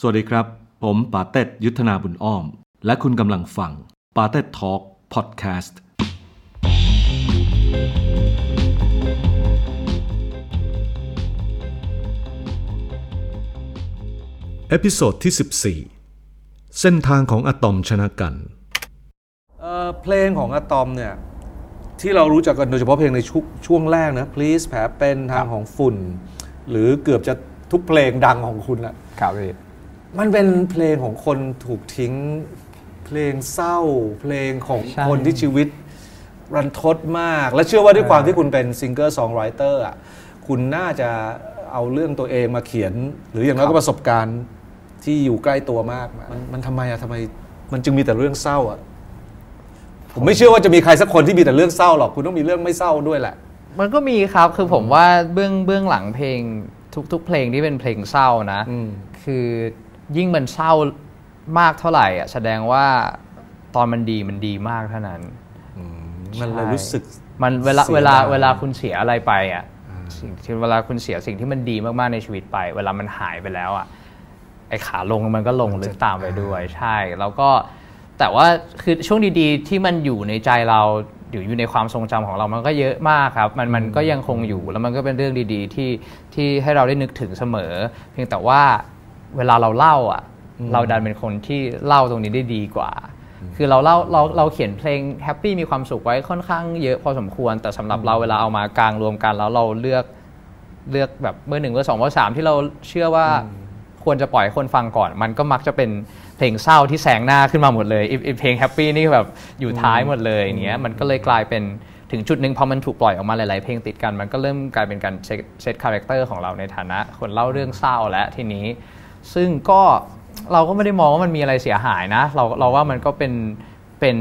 สวัสดีครับผมปาเต็ดยุทธนาบุญอ้อมและคุณกำลังฟังปาเต็ดทอล์คพอดแคสต์เอพิโซดที่14เส้นทางของอะตอมชนะกันเพลงของอะตอมเนี่ยที่เรารู้จักกันโดยเฉพาะเพลงในช่วงแรกนะ Please แผลเป็นทางของฝุ่นหรือเกือบจะทุกเพลงดังของคุณละครับพี่มันเป็นเพลงของคนถูกทิ้งเพลงเศร้าเพลงของคนที่ชีวิตรันทดมากและเชื่อว่าด้วยความที่คุณเป็นซิงเกอร์ซองไรเตอร์อ่ะคุณน่าจะเอาเรื่องตัวเองมาเขียนหรืออย่างน้อยก็ประสบการณ์ที่อยู่ใกล้ตัวมากมันทำไมมันจึงมีแต่เรื่องเศร้าอ่ะผมไม่เชื่อว่าจะมีใครสักคนที่มีแต่เรื่องเศร้าหรอกคุณต้องมีเรื่องไม่เศร้าด้วยแหละมันก็มีครับคือผมว่าเบื้องหลังเพลงทุกเพลงที่เป็นเพลงเศร้านะคือยิ่งมันเศร้ามากเท่าไหร่อ่ะแสดงว่าตอนมันดีมากเท่านั้นมันเลยรู้สึกมันเวลาคุณเสียอะไรไปอ่ะสิ่งที่เวลาคุณเสียสิ่งที่มันดีมากๆในชีวิตไปเวลามันหายไปแล้วอ่ะไอ้ขาลงมันก็ลงลึกตามไปด้วยใช่แล้วก็แต่ว่าคือช่วงดีๆที่มันอยู่ในใจเราอยู่ในความทรงจำของเรามันก็เยอะมากครับมันก็ยังคงอยู่แล้วมันก็เป็นเรื่องดีๆที่ให้เราได้นึกถึงเสมอเพียงแต่ว่าเวลาเราเล่าอ่ะเราดันเป็นคนที่เล่าตรงนี้ได้ดีกว่าคือเราเล่าเราเขียนเพลงแฮปปี้มีความสุขไว้ค่อนข้างเยอะพอสมควรแต่สำหรับเราเวลาเอามากลางรวมกันแล้วเราเลือกแบบเบอร์1เบอร์2เบอร์3ที่เราเชื่อว่าควรจะปล่อยคนฟังก่อนมันก็มักจะเป็นเพลงเศร้าที่แซงหน้าขึ้นมาหมดเลยอีเพลงแฮปปี้นี่แบบอยู่ท้ายหมดเลยอย่างเงี้ยมันก็เลยกลายเป็นถึงจุดนึงพอมันถูกปล่อยออกมาหลายๆเพลงติดกันมันก็เริ่มกลายเป็นการเซตคาแรคเตอร์ของเราในฐานะคนเล่าเรื่องเศร้าและทีนี้ซึ่งก็เราก็ไม่ได้มองว่ามันมีอะไรเสียหายนะเราว่ามันก็เป็น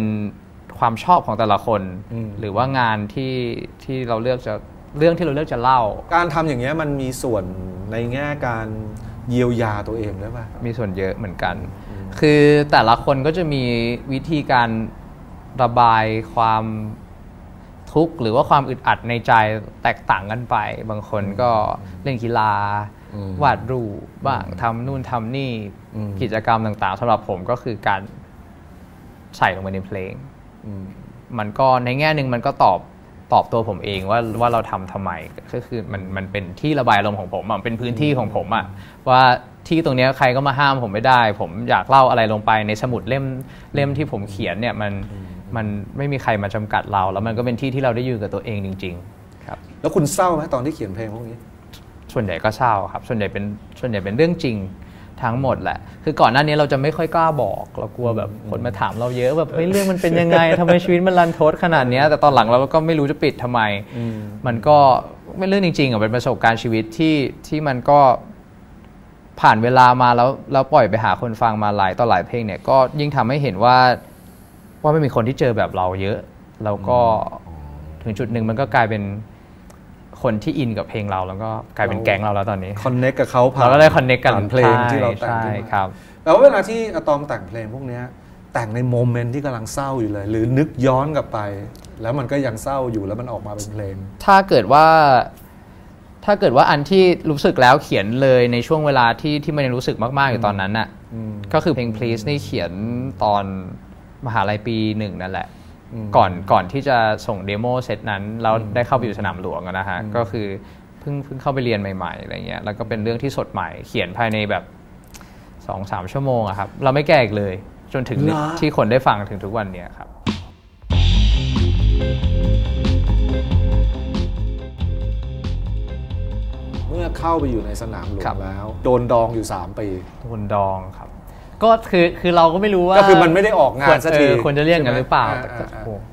ความชอบของแต่ละคนหรือว่างานที่เราเลือกจะเรื่องที่เราเลือกจะเล่าการทำอย่างเงี้ยมันมีส่วนในแง่การเยียวยาตัวเองด้วยป่ะมีส่วนเยอะเหมือนกันคือแต่ละคนก็จะมีวิธีการระบายความทุกข์หรือว่าความอึดอัดในใจแตกต่างกันไปบางคนก็เล่นกีฬาวาดรูปบ้างทำนู่นทำนี่กิจกรรมต่างๆสำหรับผมก็คือการใส่ลงไปในเพลงมันก็ในแง่นึงมันก็ตอบตัวผมเองว่าเราทำไมก็คือมันเป็นที่ระบายลมของผมมันเป็นพื้นที่ของผมอ่ะว่าที่ตรงนี้ใครก็มาห้ามผมไม่ได้ผมอยากเล่าอะไรลงไปในสมุดเล่มที่ผมเขียนเนี่ยมันไม่มีใครมาจำกัดเราแล้วมันก็เป็นที่ที่เราได้อยู่กับตัวเองจริงๆครับแล้วคุณเศร้าไหมตอนที่เขียนเพลงพวกนี้ส่วนใหญ่ก็เศร้าครับส่วนใหญ่เป็นเรื่องจริงทั้งหมดแหละคือก่อนหน้านี้เราจะไม่ค่อยกล้าบอกเรากลัวแบบคนมาถามเราเยอะแบบเฮ้ยเรื่องมันเป็นยังไงทำไมชีวิตมันรันทดขนาดนี้แต่ตอนหลังเราก็ไม่รู้จะปิดทำไมมันก็ไม่เรื่องจริงๆอ่ะเป็นประสบการณ์ชีวิตที่มันก็ผ่านเวลามาแล้วปล่อยไปหาคนฟังมาหลายต่อหลายเพลงเนี่ยก็ยิ่งทำให้เห็นว่าไม่มีคนที่เจอแบบเราเยอะแล้วก็ถึงจุดนึงมันก็กลายเป็นคนที่อินกับเพลงเราแล้วก็กลายเป็นแก๊งเราแล้วตอนนี้คอนเนคกับเขาผ่านเราก็ได้คอนเนคกันเพลงที่เราแต่งขึ้นมาแล้วเวลาที่อะตอมแต่งเพลงพวกนี้แต่งในโมเมนต์ที่กำลังเศร้าอยู่เลยหรือนึกย้อนกลับไปแล้วมันก็ยังเศร้าอยู่แล้วมันออกมาเป็นเพลงถ้าเกิดว่าอันที่รู้สึกแล้วเขียนเลยในช่วงเวลาที่มันยังรู้สึกมากๆอยู่ตอนนั้นน่ะก็คือเพลง Please นี่เขียนตอนมหาวิทยาลัยปี1นั่นแหละก่อนที่จะส่งเดโมเซตนั้นเราได้เข้าไปอยู่สนามหลวงนะฮะก็คือเพิ่งเข้าไปเรียนใหม่ๆอะไรเงี้ยแล้วก็เป็นเรื่องที่สดใหม่เขียนภายในแบบ 2-3 ชั่วโมงอะครับเราไม่แก้อีกเลยจนถึงที่คนได้ฟังถึงทุกวันเนี้ยครับเมื่อเข้าไปอยู่ในสนามหลวงแล้วโดนดองอยู่3ปีโดนดองครับก็คือเราก็ไม่รู้ว่าก็คือมันไม่ได้ออกงานสักทีควรจะเรียกกันหรือเปล่าแต่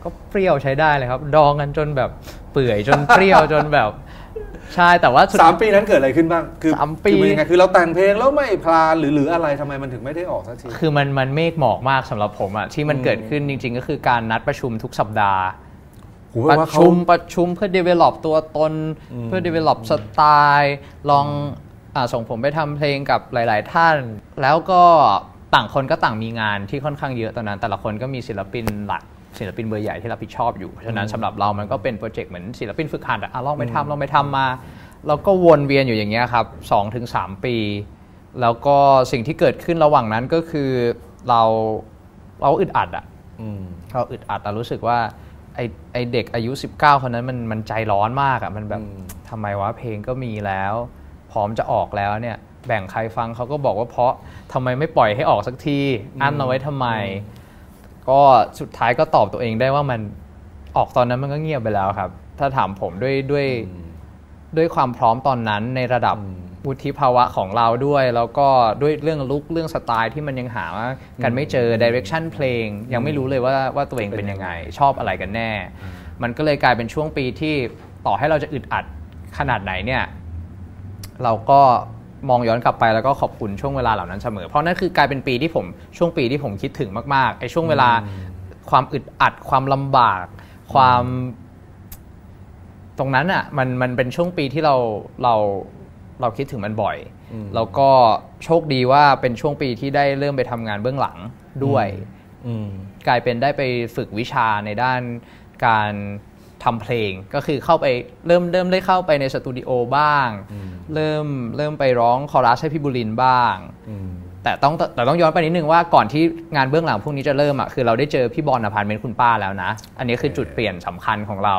ก็เปรี้ยวใช้ได้เลยครับดองกันจนแบบเปื่อยจนเปรี้ยวจนแบบใช่แต่ว่า3ปีนั้นเกิดอะไรขึ้นบ้างคือ3ปียังไงคือเราแต่งเพลงแล้วไม่พลานหรืออะไรทำไมมันถึงไม่ได้ออกสักทีคือมันเมฆหมอกมากสำหรับผมอ่ะที่มันเกิดขึ้นจริงๆก็คือการนัดประชุมทุกสัปดาห์ประชุมเพื่อ develop ตัวตนเพื่อ develop สไตล์ลองส่งผมไปทำเพลงกับหลายๆท่านแล้วก็ต่างคนก็ต่างมีงานที่ค่อนข้างเยอะตอนนั้นแต่ละคนก็มีศิลปินหลักศิลปินเบอร์ใหญ่ที่รับผิดชอบอยู่เพราะฉะนั้นสำหรับเรามันก็เป็นโปรเจกต์เหมือนศิลปินฝึกหัดลองไปทำมาแล้วก็วนเวียนอยู่อย่างเงี้ยครับ 2-3 ปี แล้วก็สิ่งที่เกิดขึ้นระหว่างนั้นก็คือเราอึดอัดอ่ะเราอึดอัดแต่รู้สึกว่าไอเด็กอายุ19คนนั้นมันใจร้อนมากอ่ะมันแบบทำไมวะเพลงก็มีแล้วพร้อมจะออกแล้วเนี่ยแบ่งใครฟังเขาก็บอกว่าเพราะทำไมไม่ปล่อยให้ออกสักทีอั้นเอาไว้ทำไมก็สุดท้ายก็ตอบตัวเองได้ว่ามันออกตอนนั้นมันก็เงียบไปแล้วครับถ้าถามผมด้วยความพร้อมตอนนั้นในระดับวุฒิภาวะของเราด้วยแล้วก็ด้วยเรื่องลุคเรื่องสไตล์ที่มันยังหากันไม่เจอไดเรคชั่นเพลงยังไม่รู้เลยว่าตัวเองเป็นยังไงชอบอะไรกันแน่มันก็เลยกลายเป็นช่วงปีที่ต่อให้เราจะอึดอัดขนาดไหนเนี่ยเราก็มองย้อนกลับไปแล้วก็ขอบคุณช่วงเวลาเหล่านั้นเสมอเพราะนั่นคือกลายเป็นปีที่ผมช่วงปีที่ผมคิดถึงมากๆไอ้ช่วงเวลาความอึดอัดความลำบากความตรงนั้นอ่ะมันเป็นช่วงปีที่เราคิดถึงมันบ่อยแล้วก็โชคดีว่าเป็นช่วงปีที่ได้เริ่มไปทำงานเบื้องหลังด้วยกลายเป็นได้ไปฝึกวิชาในด้านการทำเพลงก็คือเข้าไปเริ่มได้เข้าไปในสตูดิโอบ้างเริ่มไปร้องคอรัสให้พี่บุรินทร์บ้างแต่ต้องย้อนไปนิดนึงว่าก่อนที่งานเบื้องหลังพวกนี้จะเริ่มอ่ะคือเราได้เจอพี่บอลอพาร์ทเมนต์คุณป้าแล้วนะอันนี้คือจุดเปลี่ยนสำคัญของเรา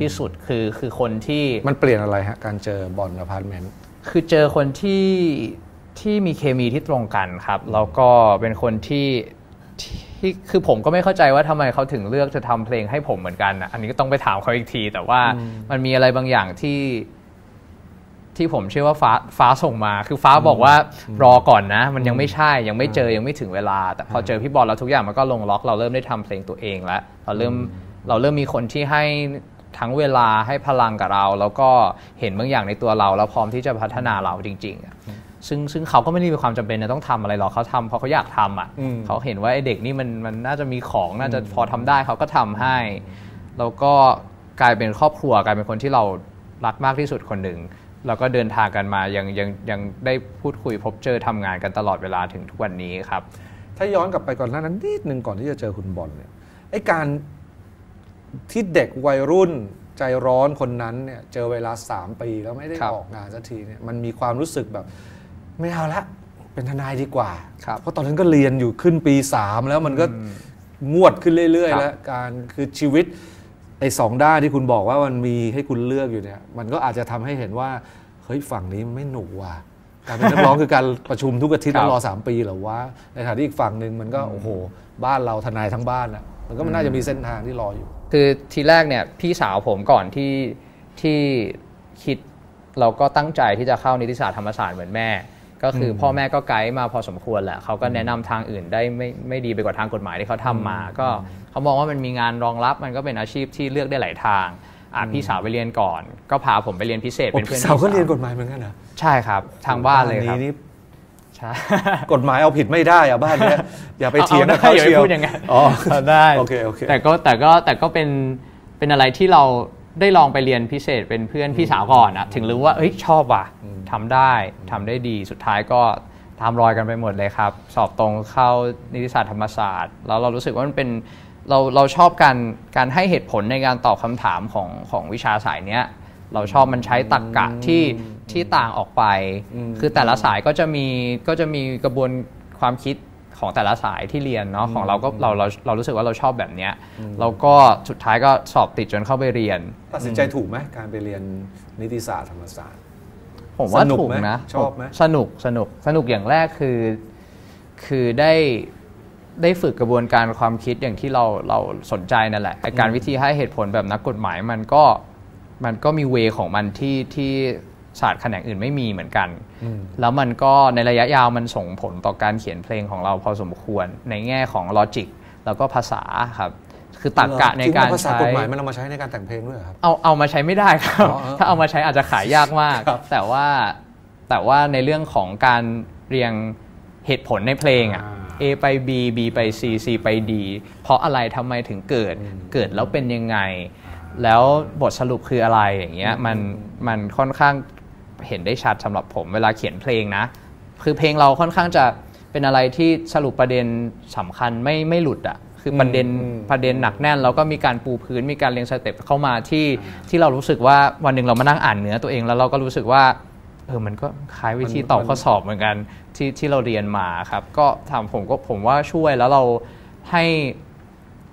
ที่สุดคือคนที่มันเปลี่ยนอะไรฮะการเจอบอลอพาร์ทเมนต์คือเจอคนที่มีเคมีที่ตรงกันครับแล้วก็เป็นคนที่คือผมก็ไม่เข้าใจว่าทำไมเขาถึงเลือกจะทำเพลงให้ผมเหมือนกันนะอันนี้ก็ต้องไปถามเขาอีกทีแต่ว่ามันมีอะไรบางอย่างที่ผมเชื่อว่าฟ้าส่งมาคือฟ้าบอกว่ารอก่อนนะมันยังไม่ใช่ยังไม่เจอยังไม่ถึงเวลาแต่พอเจอพี่บอลแล้วทุกอย่างมันก็ลงล็อกเราเริ่มได้ทำเพลงตัวเองแล้วเราเริ่มมีคนที่ให้ทั้งเวลาให้พลังกับเราแล้วก็เห็นบางอย่างในตัวเราแล้วพร้อมที่จะพัฒนาเราจริงๆซึ่งเขาก็ไม่ได้มีความจำเป็นจะต้องทำอะไรหรอกเขาทำเพราะเขาอยากทำอ่ะเขาเห็นว่าไอ้เด็กนี่มันน่าจะมีของน่าจะพอทำได้เขาก็ทำให้แล้วก็กลายเป็นครอบครัวกลายเป็นคนที่เรารักมากที่สุดคนหนึ่งแล้วก็เดินทางกันมายังได้พูดคุยพบเจอทำงานกันตลอดเวลาถึงทุกวันนี้ครับถ้าย้อนกลับไปก่อนหน้านั้นนิดนึงก่อนที่จะเจอคุณบอลเนี่ยไอ้การที่เด็กวัยรุ่นใจร้อนคนนั้นเนี่ยเจอเวลา3ปีแล้วไม่ได้ออกงานสักทีเนี่ยมันมีความรู้สึกแบบไม่เอาละเป็นทนายดีกว่าเพราะตอนนั้นก็เรียนอยู่ขึ้นปี3แล้วมันก็งวดขึ้นเรื่อยๆแล้วการคือชีวิตไอ้2ด้านที่คุณบอกว่ามันมีให้คุณเลือกอยู่เนี่ยมันก็อาจจะทำให้เห็นว่าเฮ้ยฝั่งนี้ไม่หนุกว่ะการเป็นนักร้องคือการประชุมทุกอาทิตย์ต้องรอ3ปีเหรอวะในขณะที่อีกฝั่งนึงมันก็โอ้โหบ้านเราทนายทั้งบ้านน่ะมันก็มันน่าจะมีเส้นทางที่รออยู่คือทีแรกเนี่ยพี่สาวผมก่อนที่คิดเราก็ตั้งใจที่จะเข้านิติศาสตร์ธรรมศาสตร์เหมือนแม่ก็คือพ่อแม่ก็ไกด์มาพอสมควรแหละเขาก็แนะนำทางอื่นได้ไม่ดีไปกว่าทางกฎหมายที่เขาทำมาก็เขามองว่ามันมีงานรองรับมันก็เป็นอาชีพที่เลือกได้หลายทางพี่สาวไปเรียนก่อนก็พาผมไปเรียนพิเศษเป็นเพื่อนพี่สาวก็เรียนกฎหมายเหมือนกันนะใช่ครับทางบ้านเลยครับกฎหมายเอาผิดไม่ได้อะบ้านเนี้ยอย่าไปเถียงนะเขาเชียวอ๋อได้แต่ก็เป็นอะไรที่เราได้ลองไปเรียนพิเศษเป็นเพื่อนพี่สาวก่อนอะถึงรู้ว่าเอ้ยชอบว่ะทำได้ดีสุดท้ายก็ตามรอยกันไปหมดเลยครับสอบตรงเข้านิติศาสตร์ธรรมศาสตร์แล้วเรารู้สึกว่ามันเป็นเราชอบการให้เหตุผลในการตอบคำถามของวิชาสายเนี้ยเราชอบมันใช้ตรรกะที่ต่างออกไปคือแต่ละสายก็จะมีกระบวนความคิดของแต่ละสายที่เรียนเนาะของเราก็เรารู้สึกว่าเราชอบแบบเนี้ยแล้วก็สุดท้ายก็สอบติดจนเข้าไปเรียนตัดสินใจถูกไหมการไปเรียนนิติศาสตร์ธรรมศาสตร์ผมว่าถูกนะชอบไหมสนุกอย่างแรกคือได้ฝึกกระบวนการความคิดอย่างที่เราสนใจนั่นแหละการวิธีให้เหตุผลแบบนักกฎหมายมันก็มีเวของมันที่ศาสตร์แขนงอื่นไม่มีเหมือนกันแล้วมันก็ในระยะยาวมันส่งผลต่อการเขียนเพลงของเราพอสมควรในแง่ของลอจิกแล้วก็ภาษาครับคือตรรกะในการใช้ภาษากฎหมายมันเอามาใช้ในการแต่งเพลงด้วยครับเอามาใช้ไม่ได้ครับถ้าเอามาใช้อาจจะขายยากมากแต่ว่าในเรื่องของการเรียงเหตุผลในเพลงอ่ะA ไป B B ไป C C ไป D เพราะอะไรทำไมถึงเกิดแล้วเป็นยังไงแล้วบทสรุปคืออะไรอย่างเงี้ยมันค่อนข้างเห็นได้ชัดสำหรับผมเวลาเขียนเพลงนะคือเพลงเราค่อนข้างจะเป็นอะไรที่สรุปประเด็นสำคัญไม่หลุดอ่ะคือประเด็นหนักแน่นแล้วก็มีการปูพื้นมีการเรียงสเต็ปเข้ามาที่เรารู้สึกว่าวันหนึ่งเรามานั่งอ่านเนื้อตัวเองแล้วเราก็รู้สึกว่า มันก็คล้ายวิธีตอบข้อสอบเหมือนกันที่เราเรียนมาครับก็ทำผมว่าช่วยแล้วเราให้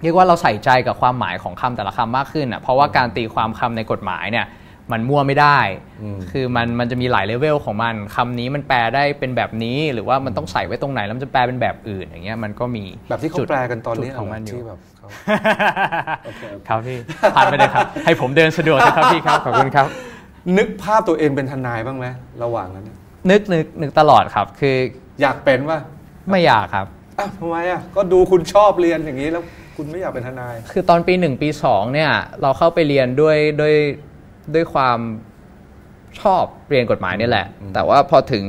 เรียกว่าเราใส่ใจกับความหมายของคำแต่ละคำมากขึ้นอ่ะเพราะว่าการตีความคำในกฎหมายเนี่ยมันมั่วไม่ได้คือมันจะมีหลายเลเวลของมันคำนี้มันแปลได้เป็นแบบนี้หรือว่ามันต้องใส่ไว้ตรงไหนแล้วมันจะแปลเป็นแบบอื่นอย่างเงี้ยมันก็มีแบบที่เขาแปลกันตอนนี้ของมันอยู่แบบครับพี่ผ่านไปเลยครับให้ผมเดินสะดวกนะครับพี่ครับขอบคุณครับนึกภาพตัวเองเป็นทนายบ้างไหมระหว่างนั้นนึกตลอดครับคืออยากเป็นว่าไม่อยากครับอ้าวทำไมอ่ะก็ดูคุณชอบเรียนอย่างนี้แล้วคุณไม่อยากเป็นทนายคือตอนปี1ปี2เนี่ยเราเข้าไปเรียนด้วยความชอบเรียนกฎหมายนี่แหละแต่ว่าพอถึง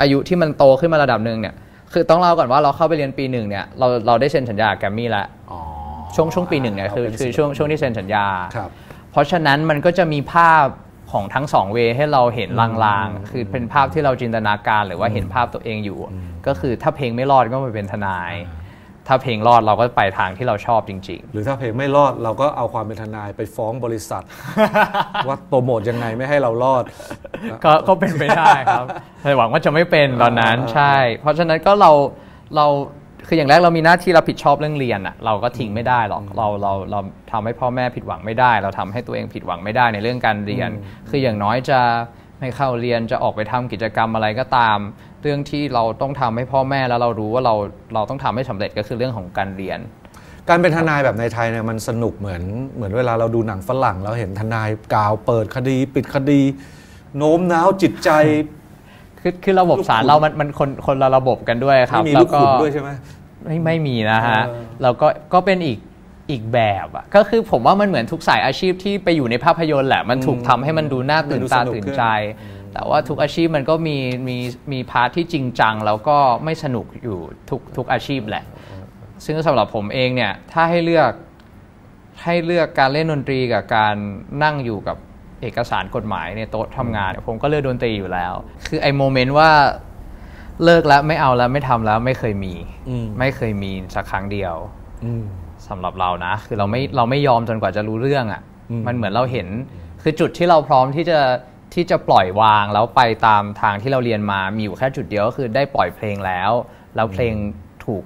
อายุที่มันโตขึ้นมาระดับนึงเนี่ยคือต้องเล่าก่อนว่าเราเข้าไปเรียนปี1เนี่ยเราได้เซ็นสัญญาแกรมมี่แล้วช่วงปี1เนี่ยคือช่วงที่เซ็นสัญญาเพราะฉะนั้นมันก็จะมีภาพของทั้ง2เวให้เราเห็นลางๆคือเป็นภาพที่เราจินตนาการหรือว่าเห็นภาพตัวเองอยู่ก็คือถ้าเพลงไม่รอดก็ไปเป็นทนายถ้าเพลงรอดเราก็ไปทางที่เราชอบจริงๆหรือถ้าเพลงไม่รอดเราก็เอาความเป็นทนายไปฟ้องบริษัทว่าโปรโมทยังไงไม่ให้เรารอดก็เป็นไปได้ครับแต่หวังว่าจะไม่เป็นตอนนั้นใช่เพราะฉะนั้นก็เราคืออย่างแรกเรามีหน้าที่รับผิดชอบเรื่องเรียนอ่ะเราก็ทิ้งไม่ได้หรอกเราทำให้พ่อแม่ผิดหวังไม่ได้เราทำให้ตัวเองผิดหวังไม่ได้ในเรื่องการเรียนคืออย่างน้อยจะไม่เข้าเรียนจะออกไปทำกิจกรรมอะไรก็ตามเรื่องที่เราต้องทำให้พ่อแม่แล้วเรารู้ว่าเราต้องทำให้สำเร็จก็คือเรื่องของการเรียนการเป็นทนายแบบในไทยเนี่ยมันสนุกเหมือนเวลาเราดูหนังฝรั่งเราเห็นทนายกล่าวเปิดคดีปิดคดีโน้มน้าวจิตใจคือระบบศาลเรามันคนละระบบกันด้วยครับแล้วก็ไม่มีนะฮะแล้วก็เป็นอีกแบบอ่ะก็คือผมว่ามันเหมือนทุกสายอาชีพที่ไปอยู่ในภาพยนตร์แหละมันถูกทำให้มันดูน่าตื่นตาตื่นใจแต่ว่าทุกอาชีพมันก็มีพาร์ทที่จริงจังแล้วก็ไม่สนุกอยู่ทุกอาชีพแหละซึ่งสำหรับผมเองเนี่ยถ้าให้เลือกการเล่นดนตรีกับการนั่งอยู่กับเอกสารกฎหมายในโต๊ะทำงานผมก็เลือกดนตรีอยู่แล้วคือไอ้โมเมนต์ว่าเลิกแล้วไม่เอาแล้วไม่ทำแล้วไม่เคยมีสักครั้งเดียวสำหรับเรานะคือเราไม่ยอมจนกว่าจะรู้เรื่องอ่ะมันเหมือนเราเห็นคือจุดที่เราพร้อมที่จะปล่อยวางแล้วไปตามทางที่เราเรียนมามีอยู่แค่จุดเดียวก็คือได้ปล่อยเพลงแล้วเพลงถูก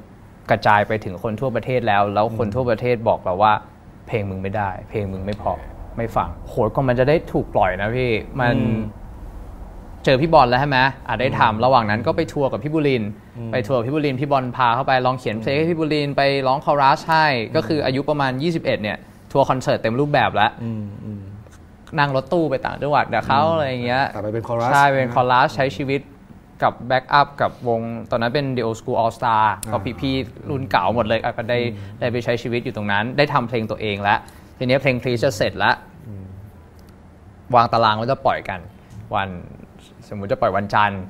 กระจายไปถึงคนทั่วประเทศแล้วคนทั่วประเทศบอกเราว่าเพลงมึงไม่ได้เพลงมึงไม่พอไม่ฟังโหดก็มันจะได้ถูกปล่อยนะพี่มันเจอพี่บอลแล้วใช่ไหมได้ทำระหว่างนั้นก็ไปทัวร์กับพี่บุรินไปทัวร์กับพี่บุรินพี่บอลพาเข้าไปลองเขียนเพลงให้พี่บุรินไปร้องคอรัสให้ก็คืออายุประมาณ21เนี่ยทัวร์คอนเสิร์ตเต็มรูปแบบแล้วนั่งรถตู้ไปต่างจังหวัดเดี๋ยวเขาอะไรอย่างเงี้ยไปเป็นคอรัสใช่เป็นคอรัสใช้ชีวิตกับแบ็กอัพกับวงตอนนั้นเป็น The Old School All Star กับพี่ๆรุ่นเก่าหมดเลยก็ได้ไปใช้ชีวิตอยู่ตรงนั้นได้ทำเพลงตัวเองแล้วทีนี้เพลง Please จะเสร็จแล้ววางตารางว่าจะปล่อยกันวันสมมุติจะปล่อยวันจันทร์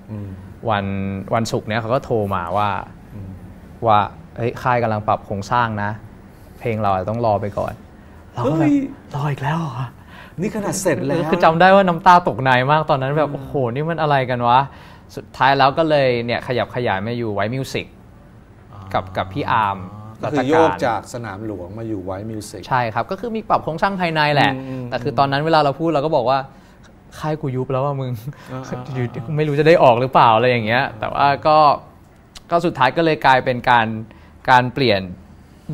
วันศุกร์เนี่ยเขาก็โทรมาว่าเฮ้ยค่ายกำลังปรับโครงสร้างนะเพลงเราต้องรอไปก่อนเราก็แบบรออีกแล้วเหรอนี่ขนาดเสร็จแล้วคือจำได้ว่าน้ำตาตกในมากตอนนั้นแบบโอ้โหนี่มันอะไรกันวะสุดท้ายแล้วก็เลยเนี่ยขยับขยายมาอยู่ไว้มิวสิกกับพี่อาร์มก็คือโยกจากสนามหลวงมาอยู่ไว้มิวสิกใช่ครับก็คือมีปรับโครงสร้างภายในแหละแต่คือตอนนั้นเวลาเราพูดเราก็บอกว่าค่ายกูยุบแล้วว่ามึงไม่รู้จะได้ออกหรือเปล่าอะไรอย่างเงี้ยแต่ว่าก็สุดท้ายก็เลยกลายเป็นการเปลี่ยน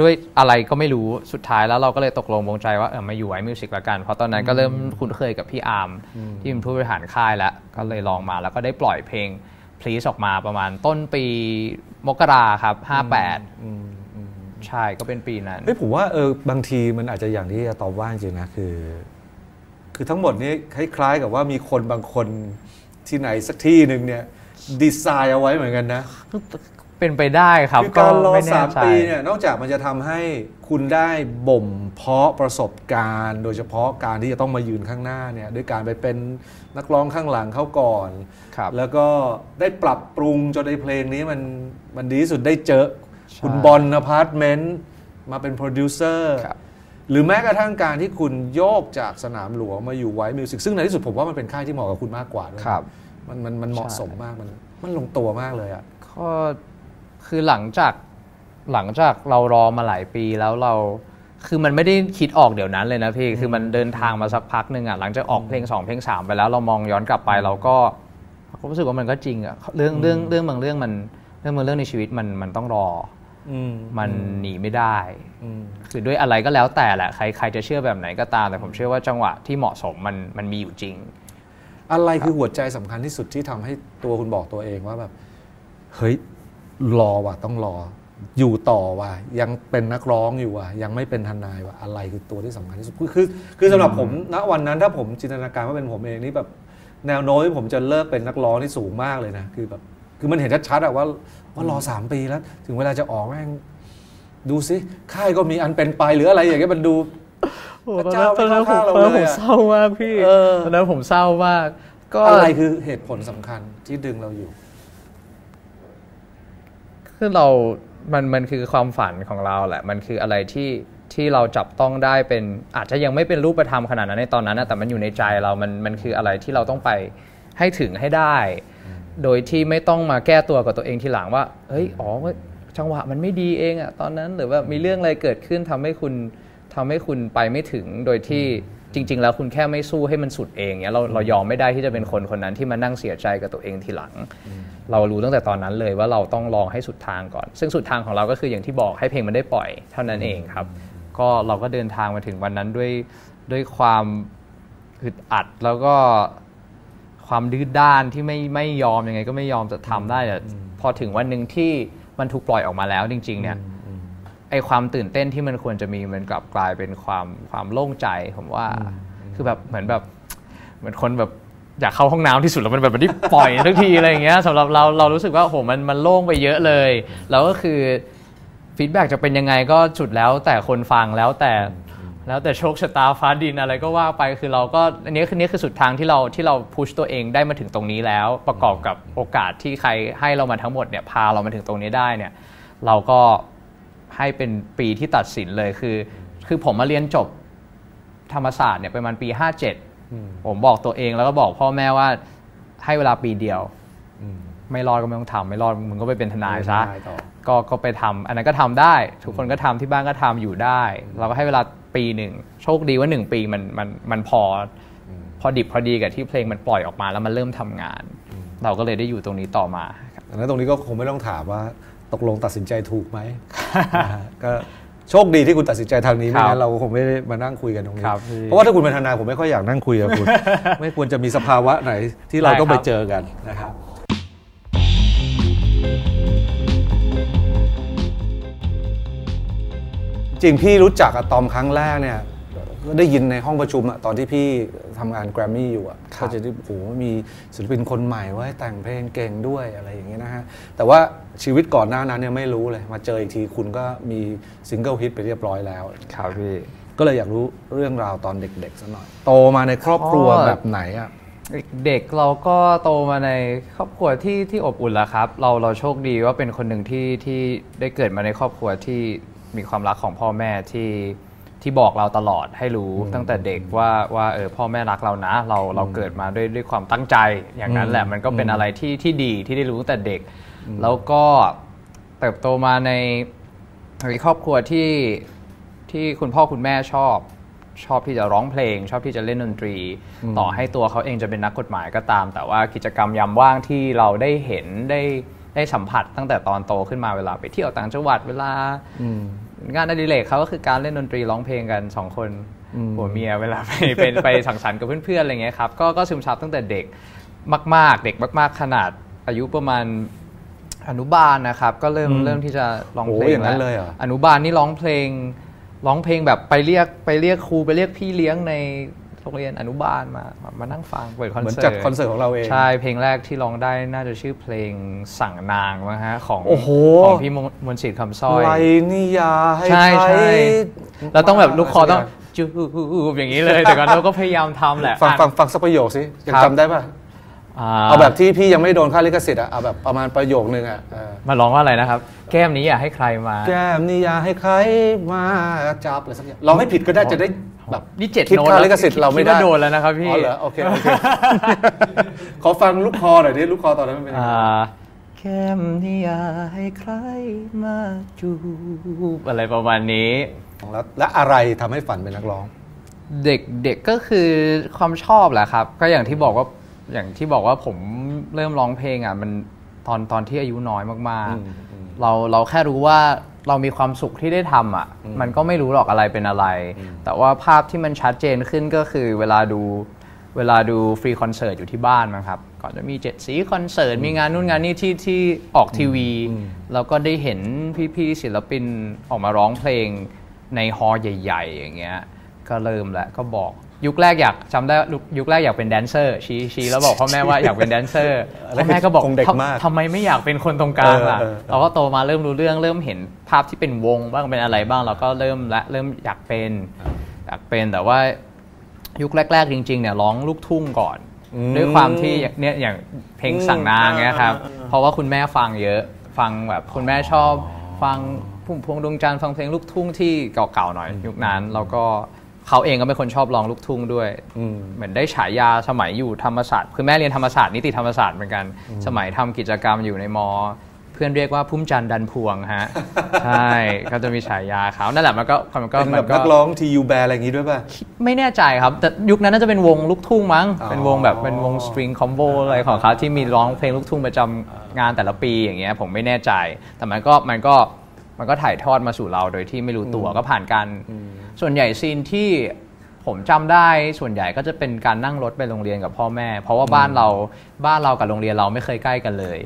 ด้วยอะไรก็ไม่รู้สุดท้ายแล้วเราก็เลยตกลงวงใจว่ามาอยู่ไว้มิวสิกละกันเพราะตอนนั้นก็เริ่มคุ้นเคยกับพี่อาร์มที่เป็นผู้บริหารค่ายแล้วก็เลยลองมาแล้วก็ได้ปล่อยเพลง Please ออกมาประมาณต้นปีมกราครับ58ใช่ก็เป็นปีนั้นไม่ผมว่าบางทีมันอาจจะอย่างที่อาตอมว่าจริงนะคือทั้งหมดนี้คล้ายๆกับว่ามีคนบางคนที่ไหนสักที่หนึ่งเนี่ยดีไซน์เอาไว้เหมือนกันนะเป็นไปได้ครับคือการรอ3ปีเนี่ยนอกจากมันจะทำให้คุณได้บ่มเพาะประสบการณ์โดยเฉพาะการที่จะต้องมายืนข้างหน้าเนี่ยด้วยการไปเป็นนักร้องข้างหลังเขาก่อนแล้วก็ได้ปรับปรุงจนในเพลงนี้มันดีที่สุดได้เจอคุณบอลอพาร์ตเมนต์มาเป็นโปรดิวเซอร์หรือแม้กระทั่งการที่คุณโยกจากสนามหลวงมาอยู่ไว้มิวสิกซึ่งในที่สุดผมว่ามันเป็นค่ายที่เหมาะกับคุณมากกว่าด้วยมันเหมาะสมมากมันลงตัวมากเลยอ่ะก็คือหลังจากเรารอมาหลายปีแล้วเราคือมันไม่ได้คิดออกเดี๋ยวนั้นเลยนะพี่คือมันเดินทางมาสักพักนึงอ่ะหลังจากออกเพลง2เพลง3ไปแล้วเรามองย้อนกลับไปเราก็ ผมรู้สึกว่ามันก็จริงอ่ะเรื่องบางเรื่องในชีวิตมันต้องรอมันหนีไม่ได้คือด้วยอะไรก็แล้วแต่แหละใครจะเชื่อแบบไหนก็ตามแต่ผมเชื่อว่าจังหวะที่เหมาะสมมันมีอยู่จริงอะไรคือหัวใจสำคัญที่สุดที่ทำให้ตัวคุณบอกตัวเองว่าแบบเฮ้ยรอว่ะต้องรออยู่ต่อว่ะยังเป็นนักร้องอยู่ว่ะยังไม่เป็นทนายว่ะอะไรคือตัวที่สำคัญที่สุดคือสำหรับผมณวันนั้นถ้าผมจินตนาการว่าเป็นผมเองนี่แบบแนวโน้มที่ผมจะเลิกเป็นนักร้องที่สูงมากเลยนะคือแบบคือมันเห็นชัดๆอะว่ารอ3ปีแล้วถึงเวลาจะออกแม่งดูสิค่ายก็มีอันเป็นไปหรืออะไรอย่างเงี้ยมันดูพระเจ้าไม่เข้าข้างเราเลยอะตอนนั้นผมเศร้ามากพี่ตอนนั้นผมเศร้ามากก็อะไรคือเหตุผลสำคัญที่ดึงเราอยู่คือเรามันคือความฝันของเราแหละมันคืออะไรที่เราจับต้องได้เป็นอาจจะยังไม่เป็นรูปธรรมขนาดนั้นในตอนนั้นนะแต่มันอยู่ในใจเรามันคืออะไรที่เราต้องไปให้ถึงให้ได้โดยที่ไม่ต้องมาแก้ตัวกับตัวเองทีหลังว่าเฮ้ยอ๋อจังหวะมันไม่ดีเองอะตอนนั้นหรือว่ามีเรื่องอะไรเกิดขึ้นทำให้คุณไปไม่ถึงโดยที่จริงๆแล้วคุณแค่ไม่สู้ให้มันสุดเองเนี่ยเรายอมไม่ได้ที่จะเป็นคนนั้นที่มานั่งเสียใจกับตัวเองทีหลังเรารู้ตั้งแต่ตอนนั้นเลยว่าเราต้องลองให้สุดทางก่อนซึ่งสุดทางของเราก็คืออย่างที่บอกให้เพลงมันได้ปล่อยเท่านั้นเองครับก็เราก็เดินทางมาถึงวันนั้นด้วยความอึดอัดแล้วก็ความดื้อด้านที่ไม่ยอมยังไงก็ไม่ยอมจะทำได้แต่พอถึงวันนึงที่มันถูกปล่อยออกมาแล้วจริงๆเนี่ยไอความตื่นเต้นที่มันควรจะมีมันกลับกลายเป็นความโล่งใจผมว่าคือแบบเหมือนคนแบบอยากเข้าห้องน้ำที่สุดแล้วมันแบบได้ปล่อยทุกทีอะไรอย่างเงี้ยสำหรับเรารู้สึกว่าโหมันโล่งไปเยอะเลยแล้วก็คือฟีดแบ็กจะเป็นยังไงก็สุดแล้วแต่คนฟังแล้วแต่โชคชะตาฟ้าดินอะไรก็ว่าไปคือเราก็อันนี้คือสุดทางที่เราพุชตัวเองได้มาถึงตรงนี้แล้วประกอบกับโอกาสที่ใครให้เรามาทั้งหมดเนี่ยพาเรามาถึงตรงนี้ได้เนี่ยเราก็ให้เป็นปีที่ตัดสินเลยคือผมมาเรียนจบธรรมศาสตร์เนี่ยประมาณปี57ผมบอกตัวเองแล้วก็บอกพ่อแม่ว่าให้เวลาปีเดียวไม่รอดก็ไม่ต้องทำไม่รอดมึงก็ไปเป็นทนายซะก็ไปทำอันนั้นก็ทำได้ทุกคนก็ทำที่บ้านก็ทำอยู่ได้เราก็ให้เวลาปีหนึ่งโชคดีว่า1ปีมันพอดิบพอดีกับที่เพลงมันปล่อยออกมาแล้วมันเริ่มทำงานเราก็เลยได้อยู่ตรงนี้ต่อมาแล้วตรงนี้ก็คงไม่ต้องถามว่าตกลงตัดสินใจถูกไหม ก็โชคดีที่คุณตัดสินใจทางนี้ไม่งั้นเราคงไม่ได้มานั่งคุยกันตรงนี้เพราะว่าถ้าคุณเป็นทนายผมไม่ค่อยอยากนั่งคุยกับคุณ ไม่ควรจะมีสภาวะไหนที่เราต้องไปเจอกันนะครับจริงพี่รู้จักอะตอมครั้งแรกเนี่ยก็ได้ยินในห้องประชุมอะตอนที่พี่ทำงานแกรมมี่อยู่อะก็จะได้โหมีศิลปินคนใหม่ว่าแต่งเพลงเก่งด้วยอะไรอย่างเงี้ยนะฮะแต่ว่าชีวิตก่อนหน้านั้นเนี่ยไม่รู้เลยมาเจออีกทีคุณก็มีซิงเกิลฮิตไปเรียบร้อยแล้วครับพี่ก็เลยอยากรู้เรื่องราวตอนเด็กๆสักหน่อยโตมาในครอบครัวแบบไหนอะเด็กเราก็โตมาในครอบครัวที่อบอุ่นแล้วครับเราโชคดีว่าเป็นคนหนึ่งที่ได้เกิดมาในครอบครัวที่มีความรักของพ่อแม่ที่บอกเราตลอดให้รู้ตั้งแต่เด็กว่าพ่อแม่รักเรานะเราเกิดมาด้วยความตั้งใจอย่างนั้นแหละมันก็เป็นอะไรที่ดีที่ได้รู้ตั้งแต่เด็กแล้วก็เติบโตมาในครอบครัวที่คุณพ่อคุณแม่ชอบที่จะร้องเพลงชอบที่จะเล่นดนตรีต่อให้ตัวเขาเองจะเป็นนักกฎหมายก็ตามแต่ว่ากิจกรรมยามว่างที่เราได้เห็นได้สัมผัสตั้งแต่ตอนโตขึ้นมาเวลาไปเที่ยวต่างจังหวัดเวลางานอดิเรกเขาก็คือการเล่นดนตรีร้องเพลงกัน2คนผัวเมียเวลาไปสังสรรค์กับเพื่อนๆอะไรเงี้ยครับก็ซึมซับตั้งแต่เด็กมากๆเด็กมากๆขนาดอายุประมาณอนุบาลนะครับก็เริ่มที่จะร้องเพลงแล้วอนุบาลนี่ร้องเพลงแบบไปเรียกครูไปเรียกพี่เลี้ยงในโรงเรียนอนุบาลมานั่งฟังเปิดคอนเสิร์ตเหมือนจัดคอนเสิร์ตของเราเองใช่เพลงแรกที่ร้องได้น่าจะชื่อเพลงสั่งนางนะฮะของพี่มนต์สิทธิ์คำสร้อยไรนิยาให้ใช่เราต้องแบบลูกคอต้องจูบอย่างนี้เลยแต่ก่อนเราก็พยายามทำแหละฟังสักประโยคสิยังจำได้ป่ะเอาแบบที่พี่ยังไม่โดนค่าลิขสิทธิ์อ่ะเอาแบบประมาณประโยคนึงอ่ะมาร้องว่าอะไรนะครับแก้มนี้อย่าให้ใครมาแก้มนี้อย่าให้ใครมาจับอะไรสักอย่างร้องให้ผิดก็ได้จะได้แบบนี่7โน้ตแล้วลิขสิทธิ์เราไม่ได้โดนแล้วนะครับพี่อ๋อเหรอโอเคขอฟังลูกคอหน่อยดิลูกคอตอนนั้นมันเป็นยังไงแก้มนี้อย่าให้ใครมาจูบอะไรประมาณนี้และอะไรทำให้ฝันเป็นนักร้องเด็กๆก็คือความชอบแหละครับก็อย่างที่บอกว่า อย่างที่บอกว่าผมเริ่มร้องเพลงอ่ะมันตอนที่อายุน้อยมากๆเราแค่รู้ว่าเรามีความสุขที่ได้ทำอ่ะมันก็ไม่รู้หรอกอะไรเป็นอะไรแต่ว่าภาพที่มันชัดเจนขึ้นก็คือเวลาดูฟรีคอนเสิร์ตอยู่ที่บ้านมั้งครับก่อนจะมี7สีคอนเสิร์ตมีงานนู่นงานนี่ที่ออกทีวีแล้วก็ได้เห็นพี่ๆศิลปินออกมาร้องเพลงในฮอลล์ใหญ่ๆอย่างเงี้ยก็เริ่มแล้วก็บอกยุคแรกอยากจำได้ยุคแรกอยากเป็นแดนเซอร์ชี้แล้วบอกพ่อแม่ว่าอยากเป็นแดนเซอร์พ่อแม่ก็บอกทำไมไม่อยากเป็นคนตรงกลางล่ะเราก็โตมาเริ่มรู้เรื่องเริ่มเห็นภาพที่เป็นวงบ้างเป็นอะไรบ้างเราก็เริ่มอยากเป็นแต่ว่ายุคแรกๆจริงๆเนี่ยร้องลูกทุ่งก่อนด้วยความที่เนี่ยอย่างเพลงสั่งนางเงี้ยครับเพราะว่าคุณแม่ฟังเยอะฟังแบบคุณแม่ชอบฟังพุ่มพวงดวงจันทร์ฟังเพลงลูกทุ่งที่เก่าๆหน่อยยุคนั้นแล้วก็เขาเองก็เป็นคนชอบร้องลูกทุ่งด้วยเหมือนได้ฉายาสมัยอยู่ธรรมศาสตร์คือแม่เรียนธรรมศาสตร์นิติธรรมศาสตร์เหมือนกันสมัยทำกิจกรรมอยู่ในมอเพื่อนเรียกว่าพุ่มจันทร์ดันพวงฮะใช่เขาจะมีฉายาเขานั่นแหละมันก็เป็นแบบนักร้องทียูแบร์อะไรอย่างงี้ด้วยป่ะไม่แน่ใจครับแต่ยุคนั้นน่าจะเป็นวงลูกทุ่งมั้งเป็นวงแบบเป็นวงสตริงคอมโบอะไรของเขาที่มีร้องเพลงลูกทุ่งประจำงานแต่ละปีอย่างเงี้ยผมไม่แน่ใจแต่มันก็ถ่ายทอดมาสู่เราโดยที่ไม่รู้ตัวก็ผ่านกันส่วนใหญ่ซีนที่ผมจำได้ส่วนใหญ่ก็จะเป็นการนั่งรถไปโรงเรียนกับพ่อแม่เพราะว่าบ้านเรากับโรงเรียนเราไม่เคยใกล้กันเลย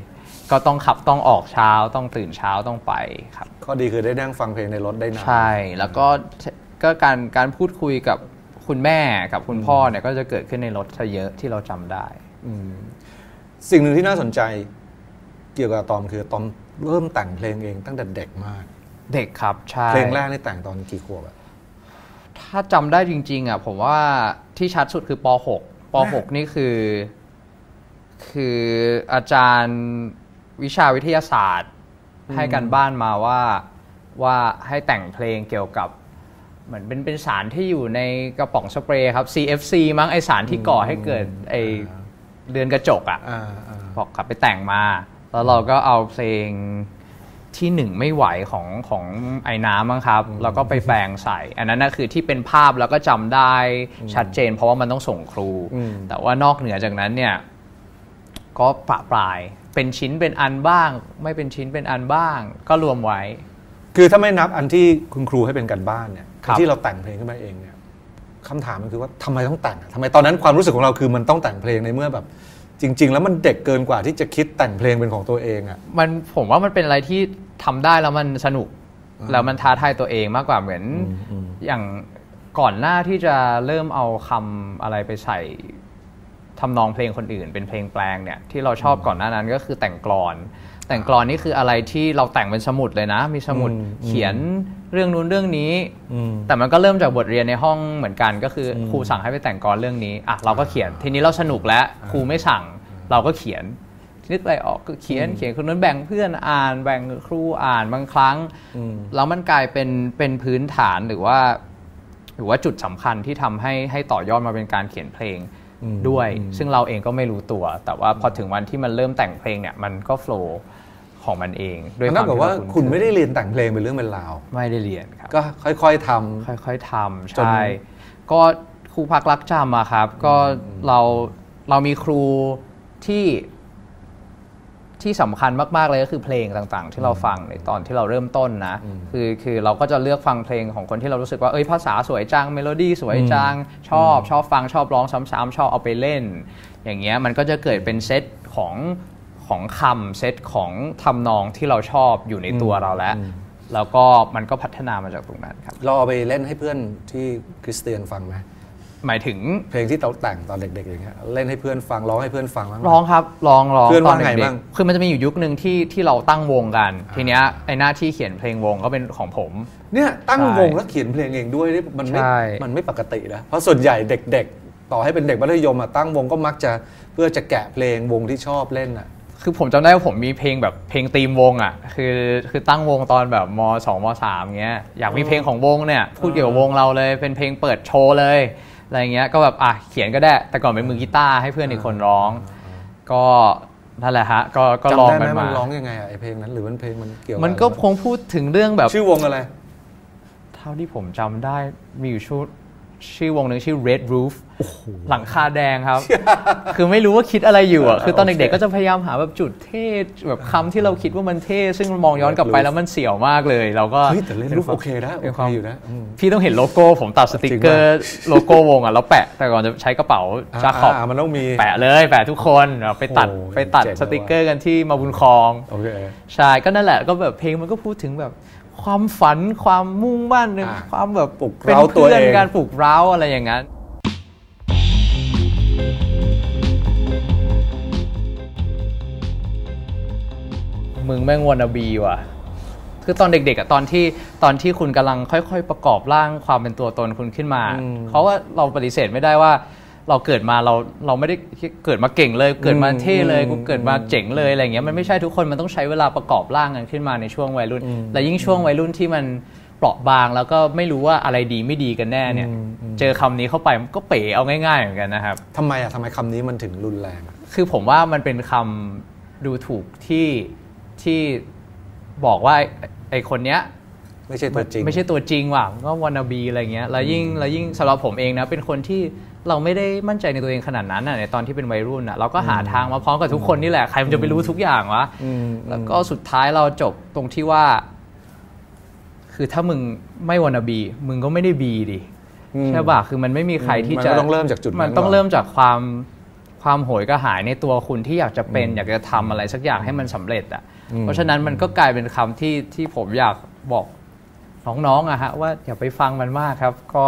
ก็ต้องขับต้องออกเช้าต้องตื่นเช้าต้องไปครับข้อดีคือได้นั่งฟังเพลงในรถได้นานใช่แล้วก็การพูดคุยกับคุณแม่กับคุณพ่อเนี่ยก็จะเกิดขึ้นในรถซะเยอะที่เราจำได้สิ่งหนึ่งที่น่าสนใจเกี่ยวกับตอมคือตอมเริ่มแต่งเพลงเองตั้งแต่เด็กมากเด็กครับใช่เพลงแรกนี่แต่งตอนกี่ขวบอะถ้าจำได้จริงๆอ่ะผมว่าที่ชัดสุดคือป.6 นี่คืออาจารย์วิชาวิทยาศาสตร์ให้กันบ้านมาว่าให้แต่งเพลงเกี่ยวกับเหมือนเป็นสารที่อยู่ในกระป๋องสเปรย์ครับ CFC มั้งไอสารที่ก่อให้เกิดไอเรือนกระจกอ่ะบอกกลับไปแต่งมาแล้วเราก็เอาเพลงที่หนึ่งไม่ไหวของไอ้น้ำมั้งครับแล้วก็ไปแปลงใส่อันนั้นน่ะคือที่เป็นภาพแล้วก็จำได้ชัดเจนเพราะว่ามันต้องส่งครูแต่ว่านอกเหนือจากนั้นเนี่ยก็ปะปลายเป็นชิ้นเป็นอันบ้างไม่เป็นชิ้นเป็นอันบ้างก็รวมไว้คือถ้าไม่นับอันที่คุณครูให้เป็นกันบ้านเนี่ยที่เราแต่งเพลงขึ้นมาเองเนี่ยคำถามมันคือว่าทำไมต้องแต่งทำไมตอนนั้นความรู้สึกของเราคือมันต้องแต่งเพลงในเมื่อแบบจริงๆแล้วมันเด็กเกินกว่าที่จะคิดแต่งเพลงเป็นของตัวเองอ่ะมันผมว่ามันเป็นอะไรที่ทำได้แล้วมันสนุกแล้วมันท้าทายตัวเองมากกว่าเหมือนอย่างก่อนหน้าที่จะเริ่มเอาคำอะไรไปใส่ทำนองเพลงคนอื่นเป็นเพลงแปลงเนี่ยที่เราชอบก่อนหน้านั้นก็คือแต่งกลอนนี่คืออะไรที่เราแต่งเป็นสมุดเลยนะมีสมุดเขียนเรื่องนู้นเรื่องนี้แต่มันก็เริ่มจากบทเรียนในห้องเหมือนกันก็คือครูสั่งให้ไปแต่งกลอนเรื่องนี้อ่ะเราก็เขียนทีนี้เราสนุกแล้วครูไม่สั่งเราก็เขียนนึกอะไรออกก็เขียนคนนั้นแบ่งเพื่อนอ่านแบ่งครูอ่านบางครั้งแล้วมันกลายเป็นพื้นฐานหรือว่าจุดสำคัญที่ทำให้ต่อยอดมาเป็นการเขียนเพลงด้วยซึ่งเราเองก็ไม่รู้ตัวแต่ว่าพอถึงวันที่มันเริ่มแต่งเพลงเนี่ยมันก็โฟลว์ของมันเองด้วยความที่ว่าคุณไม่ได้เรียนแต่งเพลงเป็นเรื่องเป็นราวไม่ได้เรียนครับก็ค่อยๆทำใช่ก็ครูพักรักจำมาครับก็เรามีครูที่สำคัญมากๆเลยก็คือเพลงต่างๆที่เราฟังในตอนที่เราเริ่มต้นนะคือเราก็จะเลือกฟังเพลงของคนที่เรารู้สึกว่าเอ้ยภาษาสวยจังเมโลดี้สวยจังชอบฟังชอบร้องซ้ำๆชอบเอาไปเล่นอย่างเงี้ยมันก็จะเกิดเป็นเซตของคำเซตของทำนองที่เราชอบอยู่ในตัวเราแล้วก็มันก็พัฒนามาจากตรงนั้นครับเราเอาไปเล่นให้เพื่อนที่คริสเตียนฟังไหมหมายถึงเพลงที่เราแต่งตอนเด็กๆอย่างเงี้ยเล่นให้เพื่อนฟังร้องให้เพื่อนฟังบ้างร้องครับร้องตอนเด็กๆคือมันจะมีอยู่ยุคนึงที่เราตั้งวงกันทีเนี้ยไอ้หน้าที่เขียนเพลงวงก็เป็นของผมเนี่ยตั้งวงแล้วเขียนเพลงเองด้วยมันไม่ปกตินะเพราะส่วนใหญ่เด็กๆต่อให้เป็นเด็กมัธยมมาตั้งวงก็มักจะเพื่อจะแกะเพลงวงที่ชอบเล่นอ่ะคือผมจำได้ว่าผมมีเพลงแบบเพลงธีมวงอ่ะคือตั้งวงตอนแบบม2ม3เงี้ยอยากมีเพลงของวงเนี่ยพูดเกี่ยวกับวงเราเลยเป็นเพลงเปิดโชว์เลยอะไรเงี้ยก็แบบอ่ะเขียนก็ได้แต่ก่อนเป็นมือกีตาร์ให้เพื่อนอีกคนร้องก็นั่นแหละฮะก็ร้องกันมาจำได้ไหมมันร้องยังไงอ่ะไอเพลงนั้นหรือมันเพลงมันเกี่ยวมันก็คงพูดถึงเรื่องแบบชื่อวงอะไรเท่าที่ผมจำได้มีอยู่ชุด ชื่อวงหนึ่งชื่อ Red Roof หลังคาแดงครับ คือไม่รู้ว่าคิดอะไรอยู่อ่ะ คือตอนเด็กๆก็จะพยายามหาแบบจุดเท่แบบคำที่เราคิดว่ามันเท่ซึ่งมองย้อนกลับไปแล้วมันเสี่ยวมากเลยเราก็เฮ้ยแต่เล่นรูปโอเคนะโอเคอยู่นะพี่ต้องเห็นโลโก้ผมตัดสติกเกอร์โลโก้วงอ่ะแล้วแปะแต่ก่อนจะใช้กระเป๋าจาคอบมันต้องมีแปะเลยแปะทุกคนไปตัดสติกเกอร์กันที่มาบุญคลองโอเคใช่ก็นั่นแหละก็แบบเพลงมันก็พูดถึงแบบความฝันความมุ่งมั่นความแบบปลุกเร้าตัวเองการปลุกเร้าอะไรอย่างนั้นมึงแม่งวานาบีว่ะคือตอนเด็กๆอ่ะตอนที่คุณกำลังค่อยๆประกอบร่างความเป็นตัวตนคุณขึ้นมาเพราะว่าเราปฏิเสธไม่ได้ว่าเราเกิดมาเราไม่ได้เกิดมาเก่งเลยเกิดมาเท่เลยกูเกิดมาเจ๋งเลยอะไรอย่างเงี้ยมันไม่ใช่ทุกคนมันต้องใช้เวลาประกอบร่างกันขึ้นมาในช่วงวัยรุ่นและยิ่งช่วงวัยรุ่นที่มันเปราะบางแล้วก็ไม่รู้ว่าอะไรดีไม่ดีกันแน่เนี่ยเจอคำนี้เข้าไปมันก็เป๋เอาง่ายๆเหมือนกันนะครับทำไมคำนี้มันถึงรุนแรงคือผมว่ามันเป็นคำดูถูกที่บอกว่าไอ้คนเนี้ยไม่ใช่ตัวจริงว่ะก็วานาบีอะไรเงี้ยแล้วยิ่งสำหรับผมเองนะเป็นคนที่เราไม่ได้มั่นใจในตัวเองขนาดนั้นน่ะในตอนที่เป็นวัยรุ่นน่ะเราก็หาทางมาพร้อมกับทุกคนนี่แหละใครมันจะไปรู้ทุกอย่างวะแล้วก็สุดท้ายเราจบตรงที่ว่าคือถ้ามึงไม่วานาบีมึงก็ไม่ได้บีดิใช่ป่ะคือมันไม่มีใครที่จะมันต้องเริ่มจากจุดมันต้องเริ่มจากความโหยกระหายในตัวคุณที่อยากจะเป็นอยากจะทำอะไรสักอย่างให้มันสำเร็จอ่ะเพราะฉะนั้นมันก็กลายเป็นคำที่ผมอยากบอกน้องๆอะฮะว่าอย่าไปฟังมันมากครับก็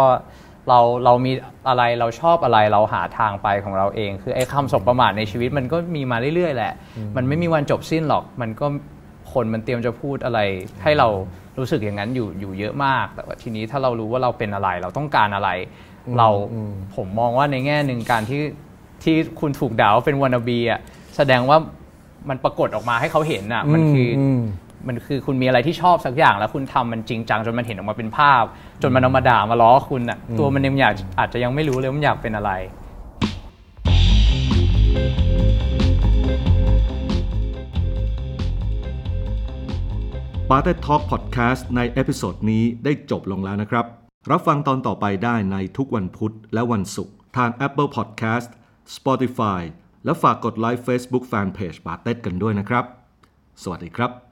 เรามีอะไรเราชอบอะไรเราหาทางไปของเราเองคือไอ้คำสบประมาทในชีวิตมันก็มีมาเรื่อยๆแหละมันไม่มีวันจบสิ้นหรอกมันก็คนมันเตรียมจะพูดอะไรให้เรารู้สึกอย่างนั้นอยู่เยอะมากแต่ว่าทีนี้ถ้าเรารู้ว่าเราเป็นอะไรเราต้องการอะไรผมมองว่าในแง่นึงการที่คุณถูกด่าว่าเป็นวานาบีอ่ะแสดงว่ามันปรากฏออกมาให้เขาเห็นอ่ะมันคือคุณมีอะไรที่ชอบสักอย่างแล้วคุณทำมันจริงจังจนมันเห็นออกมาเป็นภาพจนมันเอามาด่ามาล้อคุณน่ะตัวมันเองอยากอาจจะยังไม่รู้เลยมันอยากเป็นอะไรปาเต้ทอล์คพอดแคสต์ในเอพิโซดนี้ได้จบลงแล้วนะครับรับฟังตอนต่อไปได้ในทุกวันพุธและวันศุกร์ทาง Apple Podcast Spotify และฝากกดไลค์ Facebook Fanpage ปาเต้กันด้วยนะครับสวัสดีครับ